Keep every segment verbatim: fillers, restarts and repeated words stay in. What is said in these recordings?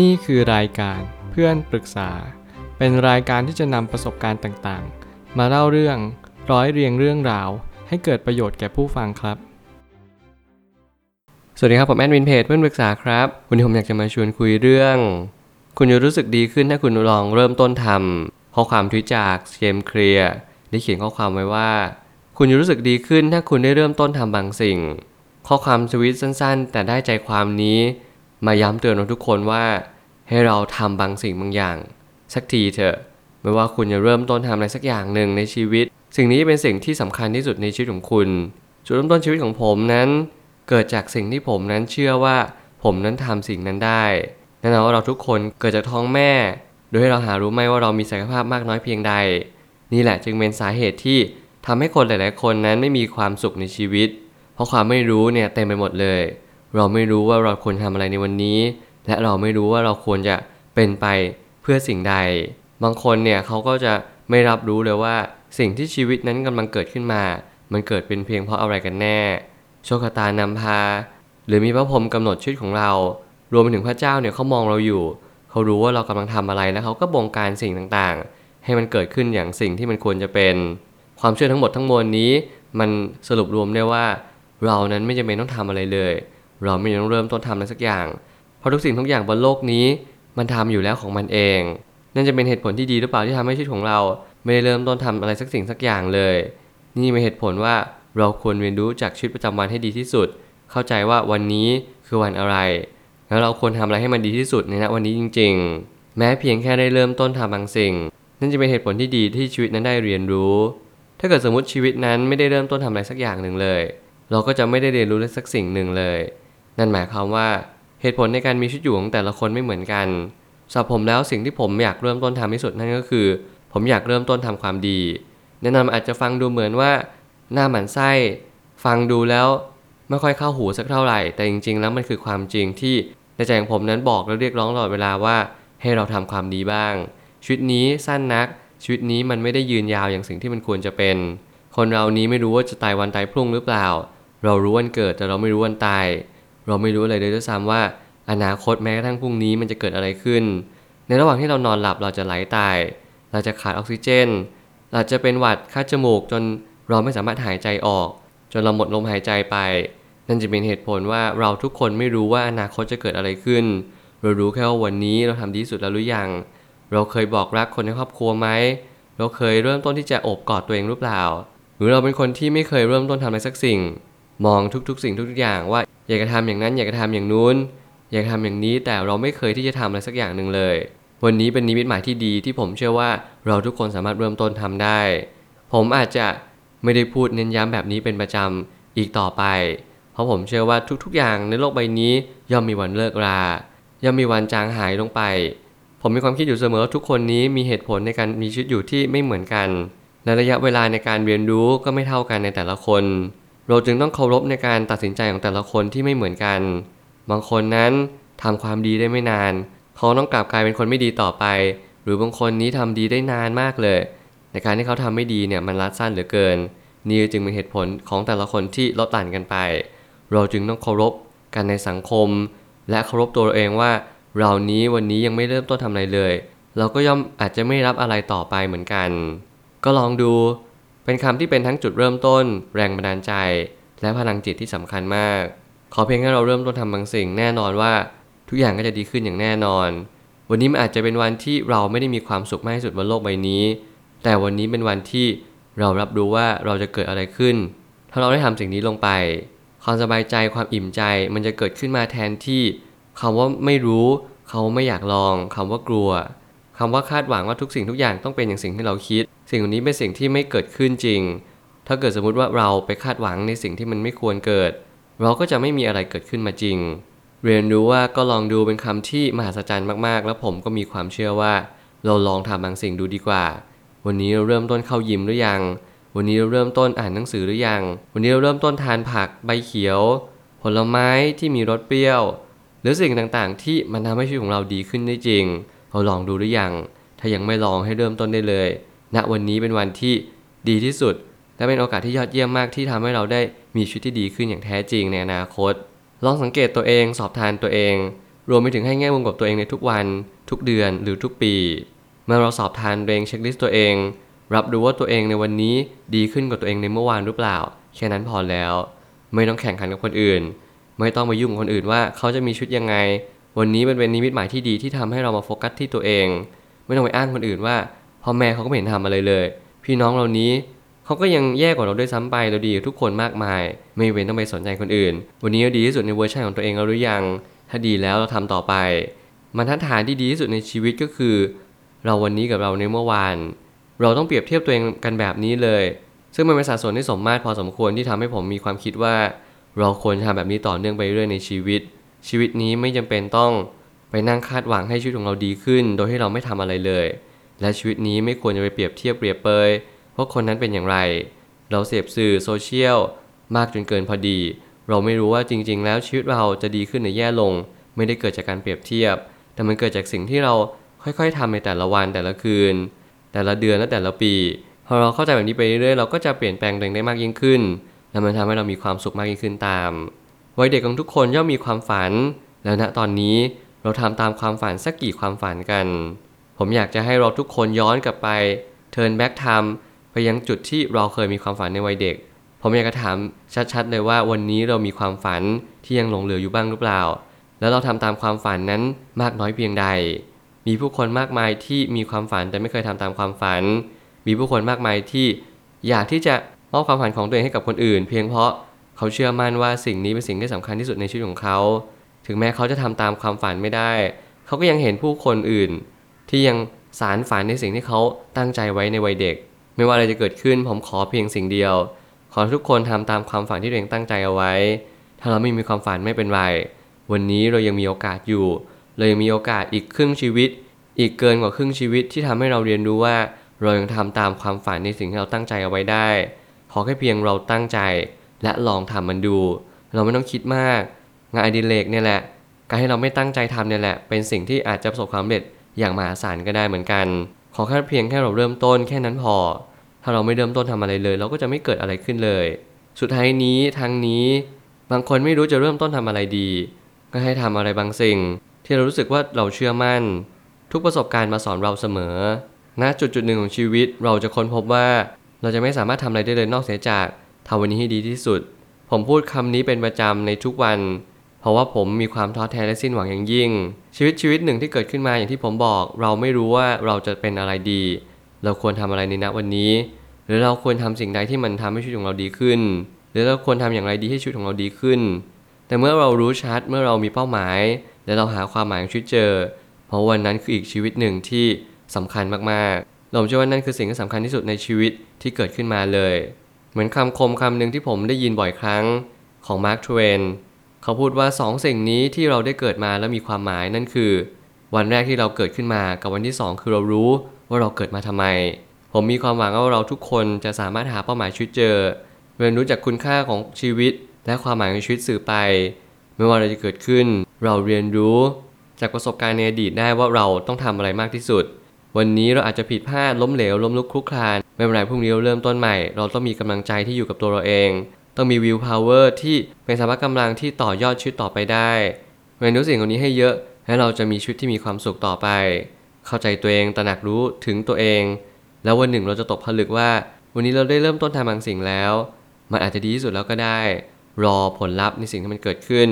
นี่คือรายการเพื่อนปรึกษาเป็นรายการที่จะนำประสบการณ์ต่างๆมาเล่าเรื่องร้อยเรียงเรื่องราวให้เกิดประโยชน์แก่ผู้ฟังครับสวัสดีครับผมแอดมินเพจเพื่อนปรึกษาครับวันนี้ผมอยากจะมาชวนคุยเรื่องคุณจะรู้สึกดีขึ้นถ้าคุณลองเริ่มต้นทำข้อความทวิตจาก James Clear ได้เขียนข้อความไว้ว่าคุณจะรู้สึกดีขึ้นถ้าคุณได้เริ่มต้นทำบางสิ่งข้อความทวิตสั้นๆแต่ได้ใจความนี้มาย้ำเตือนเราทุกคนว่าให้เราทำบางสิ่งบางอย่างสักทีเถอะไม่ว่าคุณจะเริ่มต้นทำอะไรสักอย่างหนึ่งในชีวิตสิ่งนี้เป็นสิ่งที่สำคัญที่สุดในชีวิตของคุณจุดเริ่มต้นชีวิตของผมนั้นเกิดจากสิ่งที่ผมนั้นเชื่อว่าผมนั้นทำสิ่งนั้นได้แน่นอนว่าเราทุกคนเกิดจากท้องแม่โดยให้เราหารู้ไม่ว่าเรามีศักยภาพมากน้อยเพียงใดนี่แหละจึงเป็นสาเหตุที่ทำให้คนหลายๆคนนั้นไม่มีความสุขในชีวิตเพราะความไม่รู้เนี่ยเต็มไปหมดเลยเราไม่รู้ว่าเราควรทำอะไรในวันนี้และเราไม่รู้ว่าเราควรจะเป็นไปเพื่อสิ่งใดบางคนเนี่ยเขาก็จะไม่รับรู้เลยว่าสิ่งที่ชีวิตนั้นกำลังเกิดขึ้นมามันเกิดเป็นเพียงเพราะอะไรกันแน่โชคชะตานำพาหรือมีพระพรหมกำหนดชีวิตของเรารวมไปถึงพระเจ้าเนี่ยเขามองเราอยู่เขารู้ว่าเรากำลังทำอะไรและเขาก็บงการสิ่งต่างๆให้มันเกิดขึ้นอย่างสิ่งที่มันควรจะเป็นความเชื่อทั้งหมดทั้งมวลนี้มันสรุปรวมได้ว่าเรานั้นไม่จำเป็นต้องทำอะไรเลยเราไม่จำเป็นต้องเริ่มต้นทำอะไรสักอย่างเพราะทุกสิ่งทุกอย่างบนโลกนี้มันทำอยู่แล้วของมันเองนั่นจะเป็นเหตุผลที่ดีหรือเปล่าที่ทำให้ชีวิตของเราไม่ได้เริ่มต้นทำอะไรสักสิ่งสักอย่างเลยนี่เป็นเหตุผลว่าเราควรเรียนรู้จากชีวิตประจำวันให้ดีที่สุดเข้าใจว่าวันนี้คือวันอะไรแล้วเราควรทำอะไรให้มันดีที่สุดในณวันนี้จริงๆแม้เพียงแค่ได้เริ่มต้นทำบางสิ่งนั่นจะเป็นเหตุผลที่ดีที่ชีวิตนั้นได้เรียนรู้ถ้าเกิดสมมติชีวิตนั้นไม่ได้เริ่มต้นทำอะไรสักอย่างหนึ่งเลยเราก็จะไม่ได้เรียนรู้อะไรสักสิ่งหนึ่งเลยนั่นหมายความว่าเหตุผลในการมีชีวิตอยู่ของแต่ละคนไม่เหมือนกันสำหรับผมแล้วสิ่งที่ผมอยากเริ่มต้นทำที่สุดนั่นก็คือผมอยากเริ่มต้นทำความดีแน่นอนอาจจะฟังดูเหมือนว่าหน้าหมันไส้ฟังดูแล้วไม่ค่อยเข้าหูสักเท่าไหร่แต่จริงๆแล้วมันคือความจริงที่ในใจของผมนั้นบอกและเรียกร้องตลอดเวลาว่าให้เราทำความดีบ้างชีวิตนี้สั้นนักชีวิตนี้มันไม่ได้ยืนยาวอย่างสิ่งที่มันควรจะเป็นคนเรานี้ไม่รู้ว่าจะตายวันตายพรุ่งหรือเปล่าเรารู้วันเกิดแต่เราไม่รู้วันตายเราไม่รู้อะไรเลยด้วยซ้ำว่าอนาคตแม้กระทั่งพรุ่งนี้มันจะเกิดอะไรขึ้นในระหว่างที่เรานอนหลับเราจะไหลตายเราจะขาดออกซิเจนเราจะเป็นหวัดคัดจมูกจนเราไม่สามารถหายใจออกจนเราหมดลมหายใจไปนั่นจะเป็นเหตุผลว่าเราทุกคนไม่รู้ว่าอนาคตจะเกิดอะไรขึ้นเรารู้แค่ว่าวันนี้เราทำดีที่สุดแล้วหรือยังเราเคยบอกรักคนในครอบครัวไหมเราเคยเริ่มต้นที่จะโอบกอดตัวเองหรือเปล่าหรือเราเป็นคนที่ไม่เคยเริ่มต้นทำอะไรสักสิ่งมองทุกๆสิ่งทุกๆอย่างว่าอยากจะทำอย่างนั้นอยากจะทำอย่างนู้นอยากทำอย่างนี้แต่เราไม่เคยที่จะทำอะไรสักอย่างหนึ่งเลยวันนี้เป็นนิมิตหมายที่ดีที่ผมเชื่อว่าเราทุกคนสามารถเริ่มต้นทำได้ผมอาจจะไม่ได้พูดเน้นย้ำแบบนี้เป็นประจำอีกต่อไปเพราะผมเชื่อว่าทุกๆอย่างในโลกใบนี้ย่อมมีวันเลิกราย่อมมีวันจางหายลงไปผมมีความคิดอยู่เสมอว่าทุกคนนี้มีเหตุผลในการมีชีวิตอยู่ที่ไม่เหมือนกันและระยะเวลาในการเรียนรู้ก็ไม่เท่ากันในแต่ละคนเราจึงต้องเคารพในการตัดสินใจของแต่ละคนที่ไม่เหมือนกันบางคนนั้นทำความดีได้ไม่นานเขาต้องกลับกลายเป็นคนไม่ดีต่อไปหรือบางคนนี้ทำดีได้นานมากเลยในการที่เขาทำไม่ดีเนี่ยมันรัดสั้นเหลือเกินนี่จึงเป็นเหตุผลของแต่ละคนที่ลดหลั่นกันไปเราจึงต้องเคารพกันในสังคมและเคารพตัวเราเองว่าเรานี้วันนี้ยังไม่เริ่มต้นทำอะไรเลยเราก็ย่อมอาจจะไม่รับอะไรต่อไปเหมือนกันก็ลองดูเป็นคำที่เป็นทั้งจุดเริ่มต้นแรงบันดาลใจและพลังจิตที่สำคัญมากขอเพียงให้เราเริ่มต้นทำบางสิ่งแน่นอนว่าทุกอย่างก็จะดีขึ้นอย่างแน่นอนวันนี้มันอาจจะเป็นวันที่เราไม่ได้มีความสุขมากที่สุดบนโลกใบนี้แต่วันนี้เป็นวันที่เรารับรู้ว่าเราจะเกิดอะไรขึ้นถ้าเราได้ทำสิ่งนี้ลงไปความสบายใจความอิ่มใจมันจะเกิดขึ้นมาแทนที่คำว่าไม่รู้คำว่าไม่อยากลองคำว่ากลัวคำว่าคาดหวังว่าทุกสิ่งทุกอย่างต้องเป็นอย่างสิ่งที่เราคิดสิ่งนี้เป็นสิ่งที่ไม่เกิดขึ้นจริงถ้าเกิดสมมติว่าเราไปคาดหวังในสิ่งที่มันไม่ควรเกิดเราก็จะไม่มีอะไรเกิดขึ้นมาจริงเรียนรู้ว่าก็ลองดูเป็นคำที่มหัศจรรย์มากๆแล้วผมก็มีความเชื่อว่าเราลองทำบางสิ่งดูดีกว่าวันนี้เราเริ่มต้นเข้ายิมหรือยังวันนี้เราเริ่มต้นอ่านหนังสือหรือยังวันนี้เราเริ่มต้นทานผักใบเขียวผลไม้ที่มีรสเปรี้ยวหรือสิ่งต่างๆที่มันทำให้ชีวิตของเราดีขึ้นได้จริงเราลองดูหรือยังถ้ายังไม่ลองให้เริ่มต้นได้เลยณวันนี้เป็นวันที่ดีที่สุดและเป็นโอกาสที่ยอดเยี่ยมมากที่ทำให้เราได้มีชีวิตที่ดีขึ้นอย่างแท้จริงในอนาคตลองสังเกตตัวเองสอบทานตัวเอง รวมไปถึงให้แง่มุมกับตัวเองในทุกวันทุกเดือนหรือทุกปีเมื่อเราสอบทานตัวเองเช็คลิสต์ตัวเองรับดูว่าตัวเองในวันนี้ดีขึ้นกว่าตัวเองในเมื่อวานหรือเปล่าแค่นั้นพอแล้วไม่ต้องแข่งขันกับคนอื่นไม่ต้องไปยุ่งกับคนอื่นว่าเขาจะมีชุดยังไงวันนี้มันเป็นนิมิตหมายที่ดีที่ทำให้เรามาโฟกัสที่ตัวเองไม่ต้องไปอ้างคนอื่นว่าพ่อแม่เขาก็ไม่เห็นทำอะไรเลยพี่น้องเรานี้เขาก็ยังแย่กว่าเราด้วยซ้ำไปเราดีอยู่ทุกคนมากมายไม่เว้นต้องไปสนใจคนอื่นวันนี้เราดีที่สุดในเวอร์ชันของตัวเองเราหรือยังถ้าดีแล้วเราทำต่อไปมันทัดฐานที่ดีที่สุดในชีวิตก็คือเราวันนี้กับเราในเมื่อวานเราต้องเปรียบเทียบตัวเองกันแบบนี้เลยซึ่งมันเป็นสัดส่วนที่สมมาตรพอสมควรที่ทำให้ผมมีความคิดว่าเราควรทำแบบนี้ต่อเนื่องไปเรื่อยในชีวิตชีวิตนี้ไม่จำเป็นต้องไปนั่งคาดหวังให้ชีวิตของเราดีขึ้นโดยให้เราไม่ทำอะไรเลยและชีวิตนี้ไม่ควรจะไปเปรียบเทียบเปรียบเปยเพราะคนนั้นเป็นอย่างไรเราเสพสื่อโซเชียลมากจนเกินพอดีเราไม่รู้ว่าจริงๆแล้วชีวิตเราจะดีขึ้นหรือแย่ลงไม่ได้เกิดจากการเปรียบเทียบแต่มันเกิดจากสิ่งที่เราค่อยๆทำในแต่ละวันแต่ละคืนแต่ละเดือนและแต่ละปีพอเราเข้าใจแบบนี้ไปเรื่อยๆเราก็จะเปลี่ยนแปลงตัวเองได้มากยิ่งขึ้นและมันทำให้เรามีความสุขมากยิ่งขึ้นตามวัยเด็กของทุกคนย่อมมีความฝันแล้วณตอนนี้เราทำตามความฝันสักกี่ความฝันกันผมอยากจะให้เราทุกคนย้อนกลับไป turn back time ไปยังจุดที่เราเคยมีความฝันในวัยเด็กผมอยากจะถามชัดๆเลยว่าวันนี้เรามีความฝันที่ยังหลงเหลืออยู่บ้างหรือเปล่าแล้วเราทำตามความฝันนั้นมากน้อยเพียงใดมีผู้คนมากมายที่มีความฝันแต่ไม่เคยทำตามความฝันมีผู้คนมากมายที่อยากที่จะมอบความฝันของตัวเองให้กับคนอื่นเพียงเพราะเขาเชื่อมั่นว่าสิ่งนี้เป็นสิ่งที่สำคัญที่สุดในชีวิตของเขาถึงแม้เขาจะทำตามความฝันไม่ได้เขาก็ยังเห็นผู้คนอื่นที่ยังสานฝันในสิ่งที่เขาตั้งใจไว้ในวัยเด็กไม่ว่าอะไรจะเกิดขึ้นผมขอเพียงสิ่งเดียวขอทุกคนทำตามความฝันที่ตัวเองตั้งใจเอาไว้ถ้าเราไม่มีความฝันไม่เป็นไรวันนี้เรายังมีโอกาสอยู่เรายังมีโอกาสอีกครึ่งชีวิตอีกเกินกว่าครึ่งชีวิตที่ทำให้เราเรียนรู้ว่าเรายังทำตามความฝันในสิ่งที่เราตั้งใจเอาไว้ได้ขอแค่เพียงเราตั้งใจและลองทำมันดูเราไม่ต้องคิดมากงานอดิเรกเนี่ยแหละการให้เราไม่ตั้งใจทำเนี่ยแหละเป็นสิ่งที่อาจจะประสบความสำเร็จอย่างมหาศาลก็ได้เหมือนกันขอแค่เพียงแค่เราเริ่มต้นแค่นั้นพอถ้าเราไม่เริ่มต้นทำอะไรเลยเราก็จะไม่เกิดอะไรขึ้นเลยสุดท้ายนี้ทางนี้บางคนไม่รู้จะเริ่มต้นทำอะไรดีก็ให้ทำอะไรบางสิ่งที่เรารู้สึกว่าเราเชื่อมั่นทุกประสบการณ์มาสอนเราเสมอณจุดจุดหนึ่งของชีวิตเราจะค้นพบว่าเราจะไม่สามารถทำอะไรได้เลยนอกเสียจากทำวันนี้ให้ดีที่สุดผมพูดคำนี้เป็นประจำในทุกวันเพราะว่าผมมีความท้อแท้และสิ้นหวังอย่างยิ่งชีวิตชีวิตหนึ่งที่เกิดขึ้นมาอย่างที่ผมบอกเราไม่รู้ว่าเราจะเป็นอะไรดีเราควรทำอะไรในณวันนี้หรือเราควรทำสิ่งใดที่มันทำให้ชีวิตของเราดีขึ้นหรือเราควรทำอย่างไรดีให้ชีวิตของเราดีขึ้นแต่เมื่อเรารู้ชัดเมื่อเรามีเป้าหมายและเราหาความหมายของชีวิตเจอเพราะวันนั้นคืออีกชีวิตหนึ่งที่สำคัญมากๆผมเชื่อว่านั่นคือสิ่งที่สำคัญที่สุดในชีวิตที่เกิดขึ้นมาเลยเหมือนคำคมคำหนึ่งที่ผมได้ยินบ่อยครั้งของมาร์ค ทเวนเขาพูดว่าสองสิ่งนี้ที่เราได้เกิดมาและมีความหมายนั่นคือวันแรกที่เราเกิดขึ้นมากับวันที่สองคือเรารู้ว่าเราเกิดมาทำไมผมมีความหวังว่าเราทุกคนจะสามารถหาเป้าหมายชีวิตเจอเรียนรู้จากคุณค่าของชีวิตและความหมายของชีวิตสื่อไปไม่ว่าอะไรจะเกิดขึ้นเราเรียนรู้จากประสบการณ์ในอดีตได้ว่าเราต้องทำอะไรมากที่สุดวันนี้เราอาจจะผิดพลาดล้มเหลวล้มลุกคลุกคลานไม่เป็นไรพรุ่งนี้เราเริ่มต้นใหม่เราต้องมีกำลังใจที่อยู่กับตัวเราเองต้องมีวิวพาวเวอร์ที่เป็นสภาพกำลังที่ต่อยอดชีวิตต่อไปได้เรียนรู้สิ่งเหล่านี้ให้เยอะและเราจะมีชีวิตที่มีความสุขต่อไปเข้าใจตัวเองตระหนักรู้ถึงตัวเองแล้ววันหนึ่งเราจะตกผลึกว่าวันนี้เราได้เริ่มต้นทำบางสิ่งแล้วมันอาจจะดีที่สุดแล้วก็ได้รอผลลัพธ์ในสิ่งที่มันเกิดขึ้น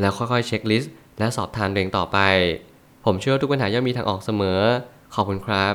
แล้วค่อยๆเช็คลิสต์และสอบทานตัวเองต่อไปผมเชื่อว่าทุกปัญหาย่อมมีทางออกเสมอขอบคุณครับ